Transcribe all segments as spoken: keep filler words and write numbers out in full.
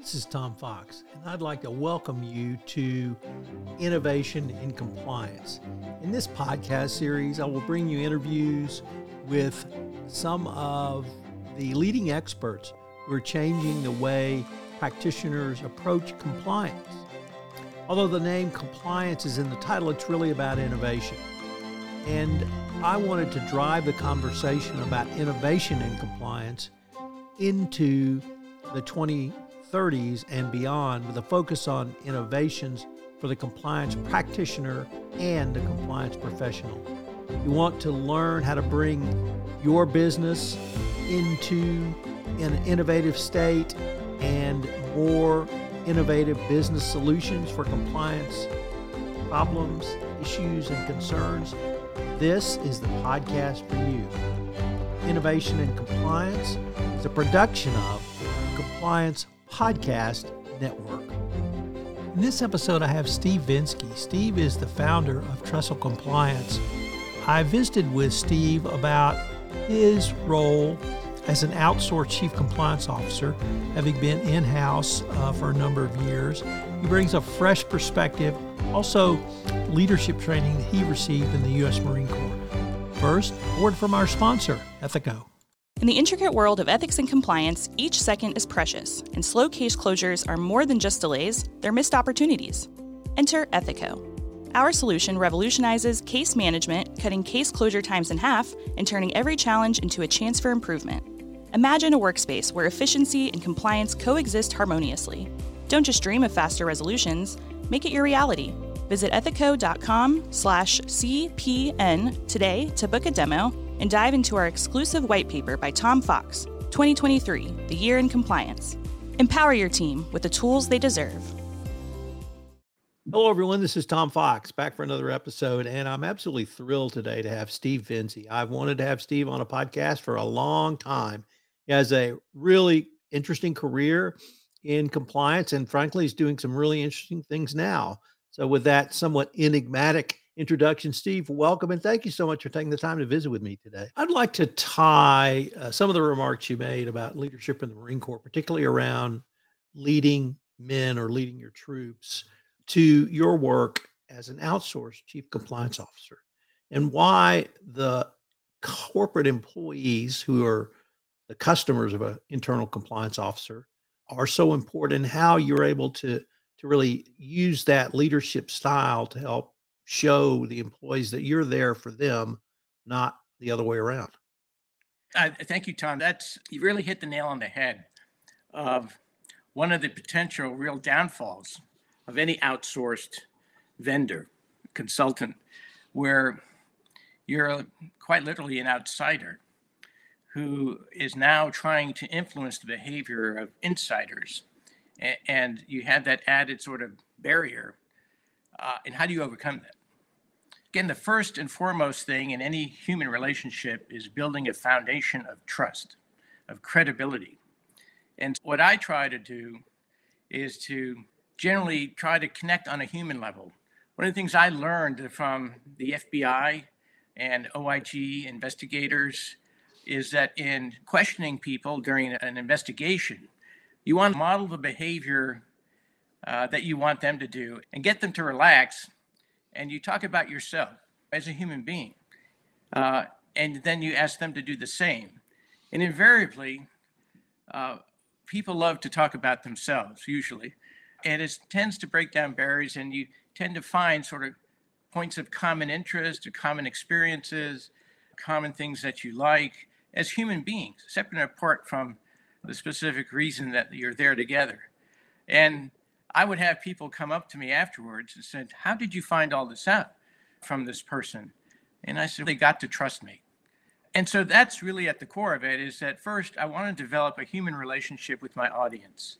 This is Tom Fox, and I'd like to welcome you to Innovation in Compliance. In this podcast series, I will bring you interviews with some of the leading experts who are changing the way practitioners approach compliance. Although the name compliance is in the title, it's really about innovation. And I wanted to drive the conversation about innovation in compliance into the twenty thirties and beyond, with a focus on innovations for the compliance practitioner and the compliance professional. You want to learn how to bring your business into an innovative state and more innovative business solutions for compliance problems, issues, and concerns. This is the podcast for you. Innovation in Compliance is a production of Compliance Podcast Network. In this episode, I have Steve Vincze. Steve is the founder of Trestle Compliance. I visited with Steve about his role as an outsourced chief compliance officer, having been in-house uh, for a number of years. He brings a fresh perspective, also leadership training that he received in the U S Marine Corps. First, a word from our sponsor, Ethico. In the intricate world of ethics and compliance, each second is precious, and slow case closures are more than just delays, they're missed opportunities. Enter Ethico. Our solution revolutionizes case management, cutting case closure times in half and turning every challenge into a chance for improvement. Imagine a workspace where efficiency and compliance coexist harmoniously. Don't just dream of faster resolutions, make it your reality. Visit ethico dot com slash C P N today to book a demo and dive into our exclusive white paper by Tom Fox, twenty twenty-three, the year in compliance. Empower your team with the tools they deserve. Hello, everyone. This is Tom Fox, back for another episode, and I'm absolutely thrilled today to have Steve Vincze. I've wanted to have Steve on a podcast for a long time. He has a really interesting career in compliance, and frankly, he's doing some really interesting things now. So with that somewhat enigmatic introduction, Steve, welcome, and thank you so much for taking the time to visit with me today. I'd like to tie uh, some of the remarks you made about leadership in the Marine Corps, particularly around leading men or leading your troops, to your work as an outsourced chief compliance officer, and why the corporate employees who are the customers of an internal compliance officer are so important, and how you're able to, to really use that leadership style to help show the employees that you're there for them, not the other way around. Uh, thank you, Tom. That's, you really hit the nail on the head of one of the potential real downfalls of any outsourced vendor, consultant, where you're quite literally an outsider who is now trying to influence the behavior of insiders. And you have that added sort of barrier. Uh, and how do you overcome that? Again, the first and foremost thing in any human relationship is building a foundation of trust, of credibility. And what I try to do is to generally try to connect on a human level. One of the things I learned from the F B I and O I G investigators is that in questioning people during an investigation, you want to model the behavior uh, that you want them to do and get them to relax. And you talk about yourself as a human being. Uh, and then you ask them to do the same. And invariably, uh, people love to talk about themselves, usually. And it tends to break down barriers, and you tend to find sort of points of common interest or common experiences, common things that you like as human beings, separate and apart from the specific reason that you're there together. And I would have people come up to me afterwards and said, "How did you find all this out from this person?" And I said, "They got to trust me." And so that's really at the core of it, is that first, I want to develop a human relationship with my audience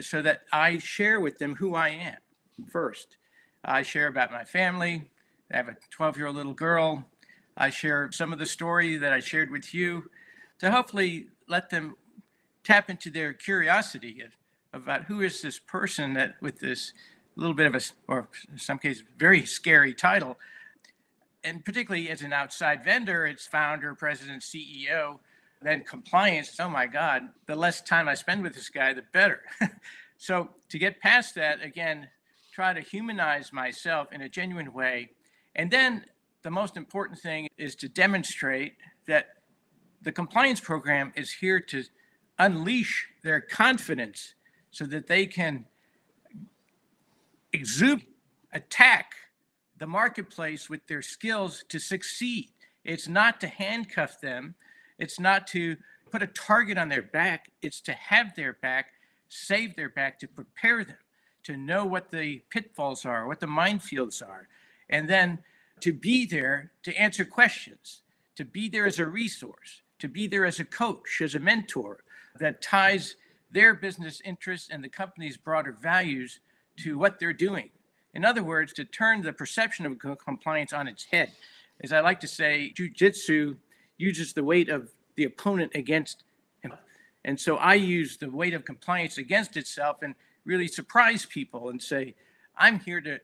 so that I share with them who I am first. I share about my family. I have a twelve-year-old little girl. I share some of the story that I shared with you to hopefully let them tap into their curiosity of, about who is this person that with this little bit of a, or in some cases, very scary title. And particularly as an outside vendor, it's founder, president, C E O, then compliance. Oh my God, the less time I spend with this guy, the better. So to get past that, again, try to humanize myself in a genuine way. And then the most important thing is to demonstrate that the compliance program is here to unleash their confidence so that they can exude, attack the marketplace with their skills to succeed. It's not to handcuff them. It's not to put a target on their back. It's to have their back, save their back, to prepare them, to know what the pitfalls are, what the minefields are, and then to be there to answer questions, to be there as a resource, to be there as a coach, as a mentor that ties their business interests and the company's broader values to what they're doing. In other words, to turn the perception of compliance on its head. As I like to say, jiu-jitsu uses the weight of the opponent against him. And so I use the weight of compliance against itself and really surprise people and say, I'm here to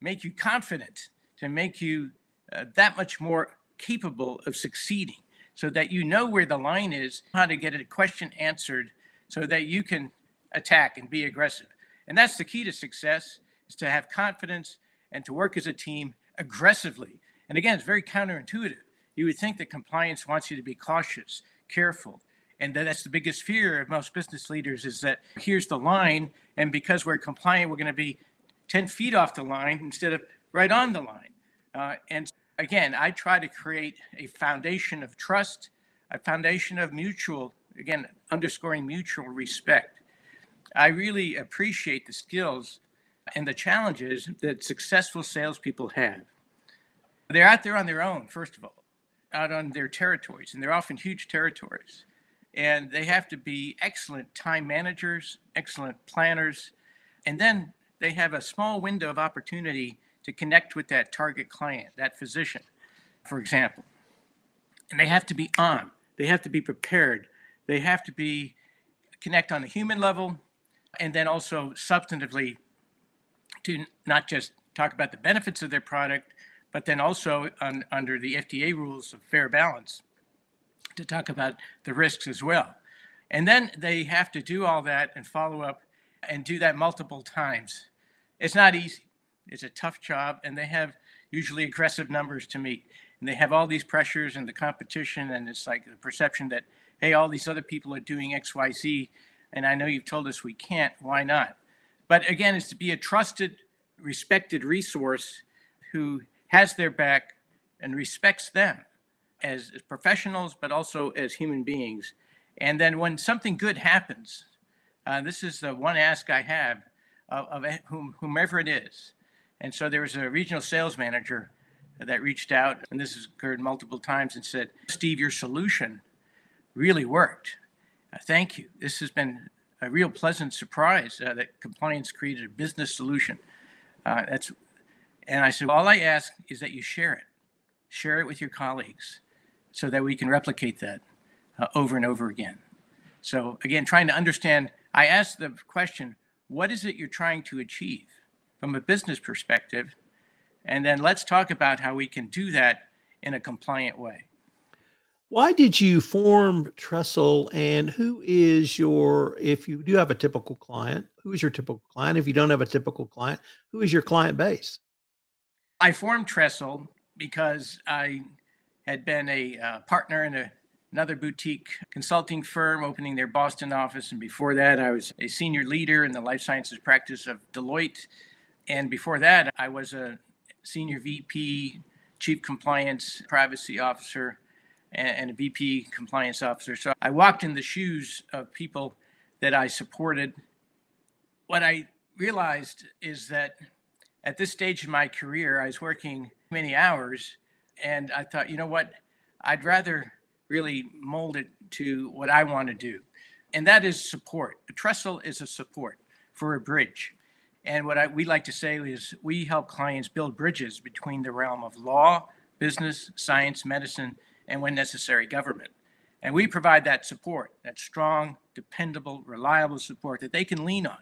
make you confident, to make you uh, that much more capable of succeeding, so that you know where the line is, how to get a question answered, so that you can attack and be aggressive. And that's the key to success, is to have confidence and to work as a team aggressively. And again, it's very counterintuitive. You would think that compliance wants you to be cautious, careful, and that's the biggest fear of most business leaders, is that here's the line, and because we're compliant, we're going to be ten feet off the line instead of right on the line. Uh, and again, I try to create a foundation of trust, a foundation of mutual, again, underscoring mutual respect. I really appreciate the skills and the challenges that successful salespeople have. They're out there on their own, first of all, out on their territories, and they're often huge territories. And they have to be excellent time managers, excellent planners, and then they have a small window of opportunity to connect with that target client, that physician, for example. And they have to be on, they have to be prepared, they have to be connect on the human level, and then also substantively to not just talk about the benefits of their product, but then also on, under the F D A rules of fair balance, to talk about the risks as well. And then they have to do all that and follow up and do that multiple times. It's not easy. It's a tough job, and they have usually aggressive numbers to meet. And they have all these pressures and the competition, and it's like the perception that, hey, all these other people are doing X, Y, Z, and I know you've told us we can't, why not? But again, it's to be a trusted, respected resource who has their back and respects them as, as professionals, but also as human beings. And then when something good happens, uh, this is the one ask I have of, of whom, whomever it is. And so there was a regional sales manager that reached out, and this has occurred multiple times, and said, Steve, your solution really worked. Uh, thank you. This has been a real pleasant surprise uh, that compliance created a business solution. Uh, that's, and I said, all I ask is that you share it. Share it with your colleagues so that we can replicate that uh, over and over again. So again, trying to understand, I asked the question, what is it you're trying to achieve from a business perspective? And then let's talk about how we can do that in a compliant way. Why did you form Trestle, and who is your, if you do have a typical client, who is your typical client? If you don't have a typical client, who is your client base? I formed Trestle because I had been a uh, partner in a, another boutique consulting firm opening their Boston office. And before that, I was a senior leader in the life sciences practice of Deloitte. And before that, I was a senior V P, chief compliance privacy officer, and a V P compliance officer. So I walked in the shoes of people that I supported. What I realized is that at this stage in my career, I was working many hours, and I thought, you know what, I'd rather really mold it to what I want to do. And that is support. A trestle is a support for a bridge. And what I, we like to say is we help clients build bridges between the realm of law, business, science, medicine, and when necessary, government. And we provide that support, that strong, dependable, reliable support that they can lean on,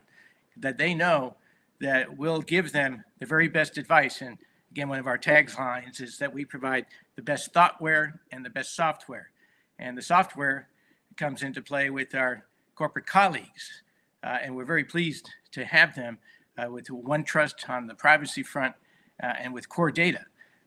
that they know that will give them the very best advice. And again, one of our taglines is that we provide the best thoughtware and the best software. And the software comes into play with our corporate colleagues uh, and we're very pleased to have them uh, with OneTrust on the privacy front uh, and with Core Data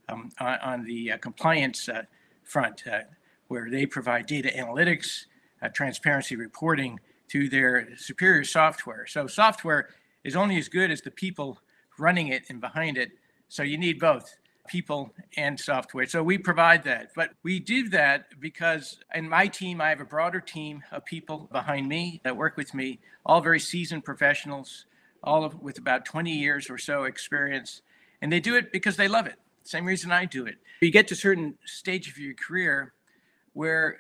um, on, on the uh, compliance uh, front, uh, where they provide data analytics, uh, transparency reporting to their superior software. So software is only as good as the people running it and behind it. So you need both people and software. So we provide that. But we did that because in my team, I have a broader team of people behind me that work with me, all very seasoned professionals, all of, with about twenty years or so experience. And they do it because they love it. Same reason I do it. You get to a certain stage of your career where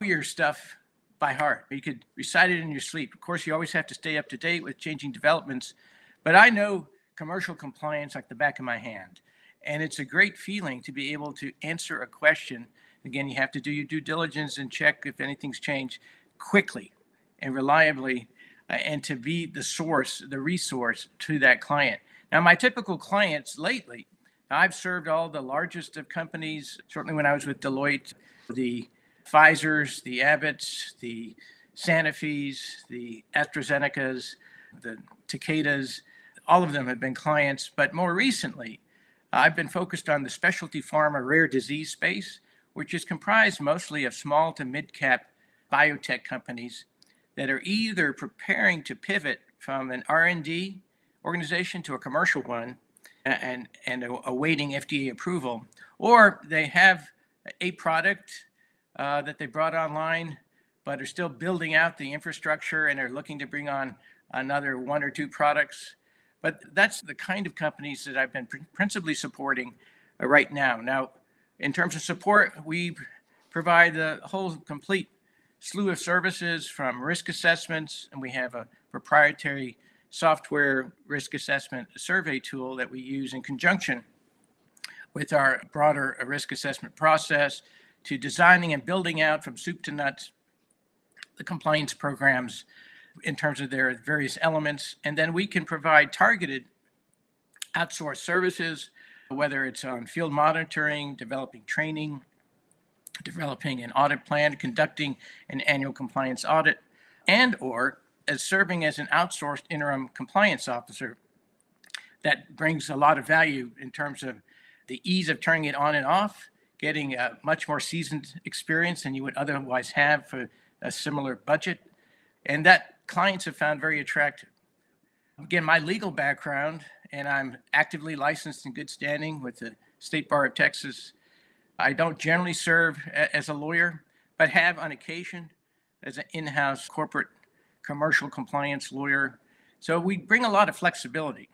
you know your stuff by heart. You could recite it in your sleep. Of course, you always have to stay up to date with changing developments. But I know commercial compliance like the back of my hand. And it's a great feeling to be able to answer a question. Again, you have to do your due diligence and check if anything's changed quickly and reliably, uh, and to be the source, the resource to that client. Now, my typical clients lately, I've served all the largest of companies, certainly when I was with Deloitte, the Pfizers, the Abbotts, the Sanofis, the AstraZenecas, the Takedas, all of them have been clients. But more recently, I've been focused on the specialty pharma rare disease space, which is comprised mostly of small to mid-cap biotech companies that are either preparing to pivot from an R and D organization to a commercial one and, and awaiting F D A approval, or they have a product uh, that they brought online but are still building out the infrastructure and are looking to bring on another one or two products. But that's the kind of companies that I've been principally supporting right now. Now, in terms of support, we provide a whole complete slew of services from risk assessments, and we have a proprietary software risk assessment survey tool that we use in conjunction with our broader risk assessment process, to designing and building out from soup to nuts the compliance programs in terms of their various elements. And then we can provide targeted outsourced services, whether it's on field monitoring, developing training, developing an audit plan, conducting an annual compliance audit, and or as serving as an outsourced interim compliance officer. That brings a lot of value in terms of the ease of turning it on and off, getting a much more seasoned experience than you would otherwise have for a similar budget. And that clients have found very attractive. Again, my legal background, and I'm actively licensed in good standing with the State Bar of Texas. I don't generally serve a, as a lawyer, but have on occasion as an in-house corporate commercial compliance lawyer. So we bring a lot of flexibility,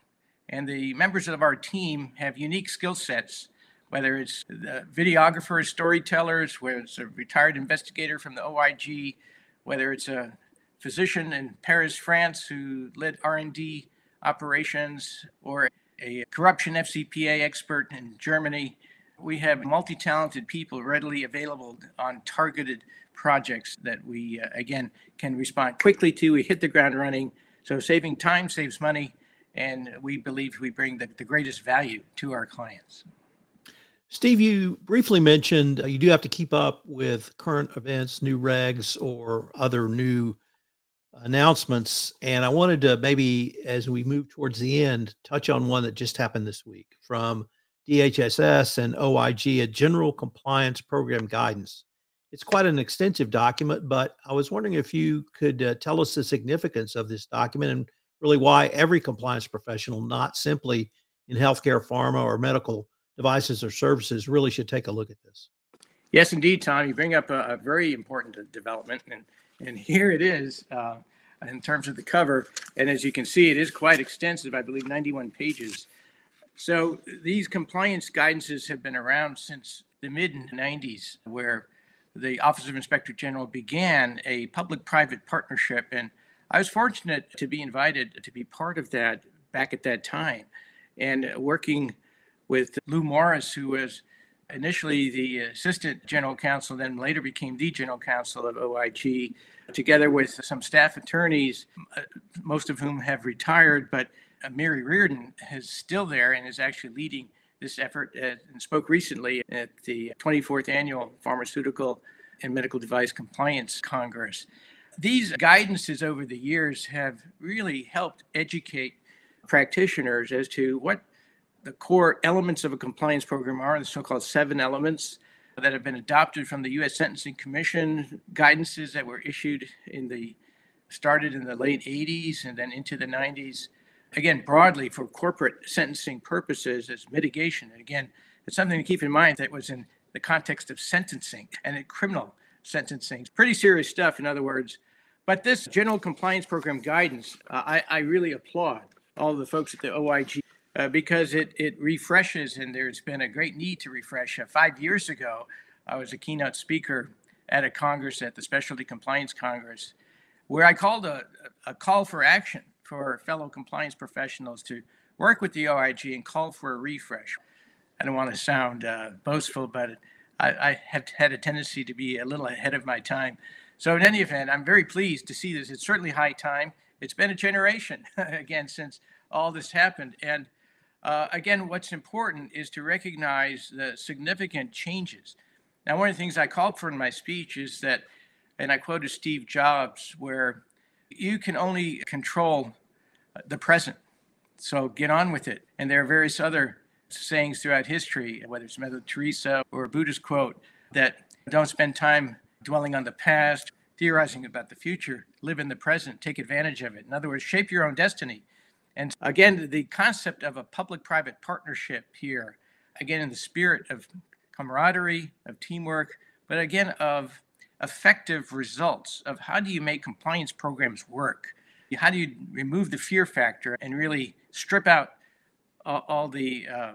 and the members of our team have unique skill sets, whether it's the videographers, storytellers, whether it's a retired investigator from the O I G, whether it's a physician in Paris, France, who led R and D operations, or a corruption F C P A expert in Germany. We have multi-talented people readily available on targeted projects that we, uh, again, can respond quickly to. We hit the ground running. So saving time saves money, and we believe we bring the, the greatest value to our clients. Steve, you briefly mentioned uh, you do have to keep up with current events, new regs, or other new announcements, and I wanted to maybe, as we move towards the end, touch on one that just happened this week from D H S S and O I G, a general compliance program guidance. It's quite an extensive document, but I was wondering if you could uh, tell us the significance of this document and really why every compliance professional, not simply in healthcare, pharma, or medical devices or services, really should take a look at this. Yes, indeed, Tom. You bring up a, a very important development, and And here it is uh, in terms of the cover. And as you can see, it is quite extensive, I believe ninety-one pages. So these compliance guidances have been around since the mid nineties, where the Office of Inspector General began a public-private partnership. And I was fortunate to be invited to be part of that back at that time. And working with Lou Morris, who was initially the assistant general counsel, then later became the general counsel of O I G, together with some staff attorneys, most of whom have retired, but Mary Reardon is still there and is actually leading this effort at, and spoke recently at the twenty-fourth Annual Pharmaceutical and Medical Device Compliance Congress. These guidances over the years have really helped educate practitioners as to what the core elements of a compliance program are, the so-called seven elements that have been adopted from the U S Sentencing Commission, guidances that were issued in the, started in the late eighties and then into the nineties, again, broadly for corporate sentencing purposes as mitigation. And again, it's something to keep in mind that was in the context of sentencing and in criminal sentencing. Pretty serious stuff, in other words. But this general compliance program guidance, uh, I, I really applaud all the folks at the O I G uh, because it, it refreshes, and there's been a great need to refresh. Uh, five years ago, I was a keynote speaker at a Congress, at the Specialty Compliance Congress, where I called a, a call for action for fellow compliance professionals to work with the O I G and call for a refresh. I don't want to sound uh, boastful, but I, I have had a tendency to be a little ahead of my time. So in any event, I'm very pleased to see this. It's certainly high time. It's been a generation, again, since all this happened. And uh, again, what's important is to recognize the significant changes. Now, one of the things I called for in my speech is that, and I quoted Steve Jobs, where you can only control the present. So get on with it. And there are various other sayings throughout history, whether it's Mother Teresa or a Buddhist quote, that don't spend time dwelling on the past, theorizing about the future, live in the present, take advantage of it. In other words, shape your own destiny. And again, the concept of a public-private partnership here, again, in the spirit of camaraderie, of teamwork, but again, of effective results of how do you make compliance programs work? How do you remove the fear factor and really strip out Uh, all the uh,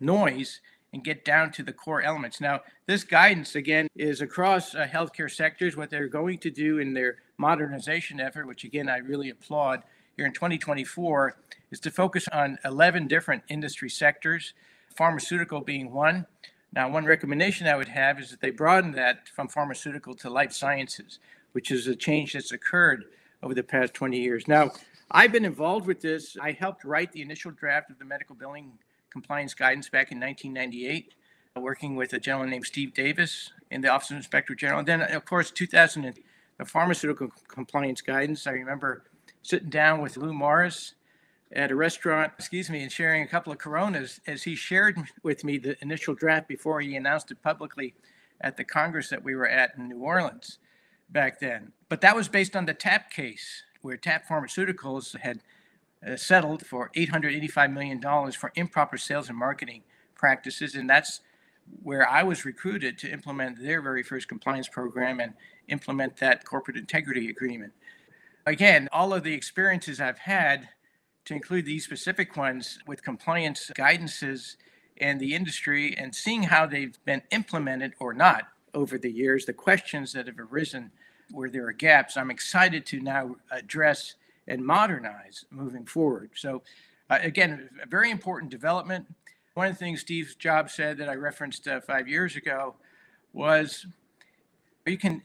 noise and get down to the core elements. Now, this guidance, again, is across uh, healthcare sectors, what they're going to do in their modernization effort, which, again, I really applaud here in twenty twenty-four, is to focus on eleven different industry sectors, pharmaceutical being one. Now, one recommendation I would have is that they broaden that from pharmaceutical to life sciences, which is a change that's occurred over the past twenty years. Now, I've been involved with this. I helped write the initial draft of the medical billing compliance guidance back in nineteen ninety-eight, working with a gentleman named Steve Davis in the Office of Inspector General. And then, of course, two thousand, the pharmaceutical compliance guidance. I remember sitting down with Lou Morris at a restaurant, excuse me, and sharing a couple of Coronas as he shared with me the initial draft before he announced it publicly at the Congress that we were at in New Orleans back then. But that was based on the Tap case, where Tap Pharmaceuticals had uh, settled for eight hundred eighty-five million dollars for improper sales and marketing practices. And that's where I was recruited to implement their very first compliance program and implement that corporate integrity agreement. Again, all of the experiences I've had, to include these specific ones with compliance guidances and the industry and seeing how they've been implemented or not over the years, the questions that have arisen where there are gaps, I'm excited to now address and modernize moving forward. So uh, again, a very important development. One of the things Steve Jobs said that I referenced uh, five years ago was you can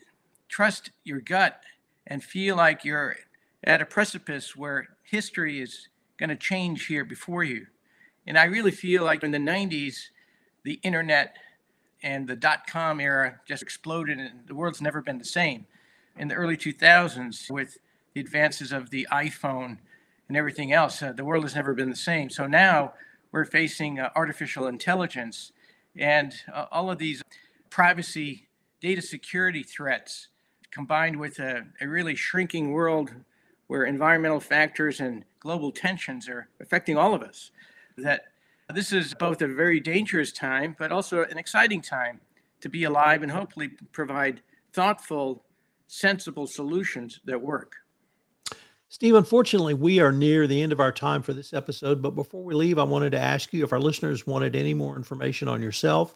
trust your gut and feel like you're at a precipice where history is going to change here before you. And I really feel like in the nineties, the internet and the dot-com era just exploded and the world's never been the same. In the early two thousands, with the advances of the iPhone and everything else, uh, the world has never been the same. So now we're facing uh, artificial intelligence and uh, all of these privacy, data security threats, combined with a, a really shrinking world where environmental factors and global tensions are affecting all of us. That this is both a very dangerous time, but also an exciting time to be alive and hopefully provide thoughtful, sensible solutions that work. Steve, unfortunately, we are near the end of our time for this episode, but before we leave, I wanted to ask you if our listeners wanted any more information on yourself,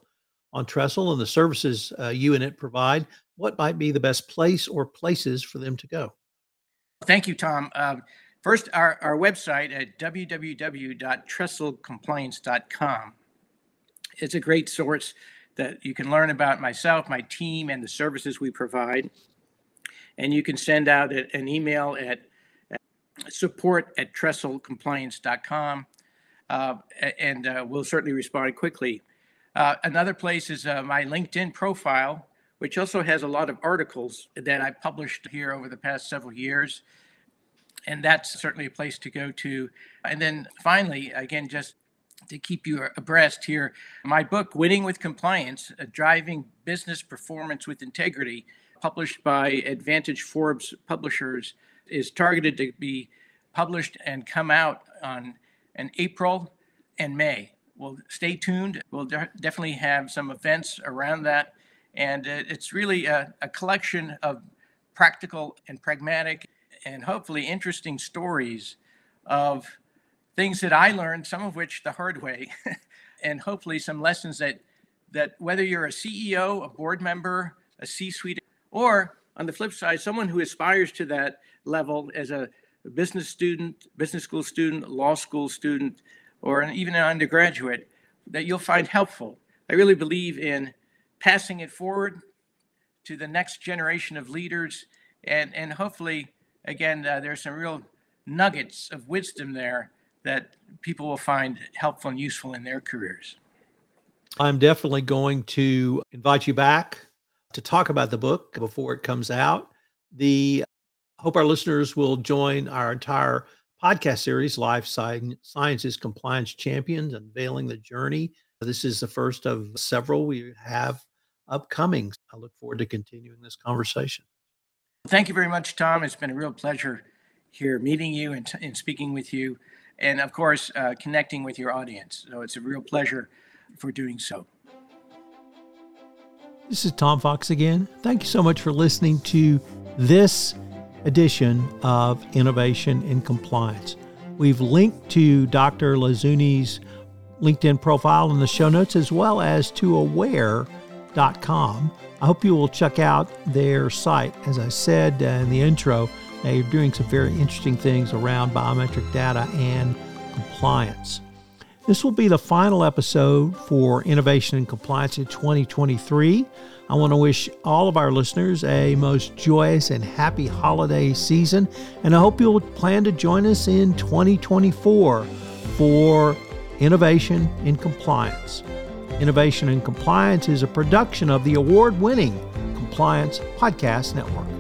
on Trestle, and the services uh, you and it provide, what might be the best place or places for them to go? Thank you, Tom. Um, first, our, our website at w w w dot trestle compliance dot com. It's a great source that you can learn about myself, my team, and the services we provide. And you can send out an email at support at trestle compliance dot com, uh, and uh, we'll certainly respond quickly. Uh, another place is uh, my LinkedIn profile, which also has a lot of articles that I published here over the past several years. And that's certainly a place to go to. And then finally, again, just to keep you abreast here, my book, Winning with Compliance, Driving Business Performance with Integrity, published by Advantage Forbes Publishers, is targeted to be published and come out on in April and May. Well, stay tuned. We'll de- definitely have some events around that. And uh, it's really a, a collection of practical and pragmatic and hopefully interesting stories of things that I learned, some of which the hard way, and hopefully some lessons that, that whether you're a C E O, a board member, a C-suite, or on the flip side, someone who aspires to that level as a business student, business school student, law school student, or an, even an undergraduate, that you'll find helpful. I really believe in passing it forward to the next generation of leaders. And, and hopefully, again, uh, there's some real nuggets of wisdom there that people will find helpful and useful in their careers. I'm definitely going to invite you back to talk about the book before it comes out. The I hope our listeners will join our entire podcast series, Life Sciences Compliance Champions, Unveiling the Journey. This is the first of several we have upcoming. I look forward to continuing this conversation. Thank you very much, Tom. It's been a real pleasure here meeting you and, and speaking with you, and of course, uh, connecting with your audience. So it's a real pleasure for doing so. This is Tom Fox again. Thank you so much for listening to this edition of Innovation in Compliance. We've linked to Doctor Lazuni's LinkedIn profile in the show notes, as well as to aware dot com. I hope you will check out their site. As I said in the intro, they're doing some very interesting things around biometric data and compliance. This will be the final episode for Innovation in Compliance in twenty twenty-three. I want to wish all of our listeners a most joyous and happy holiday season, and I hope you'll plan to join us in twenty twenty-four for Innovation in Compliance. Innovation in Compliance is a production of the award-winning Compliance Podcast Network.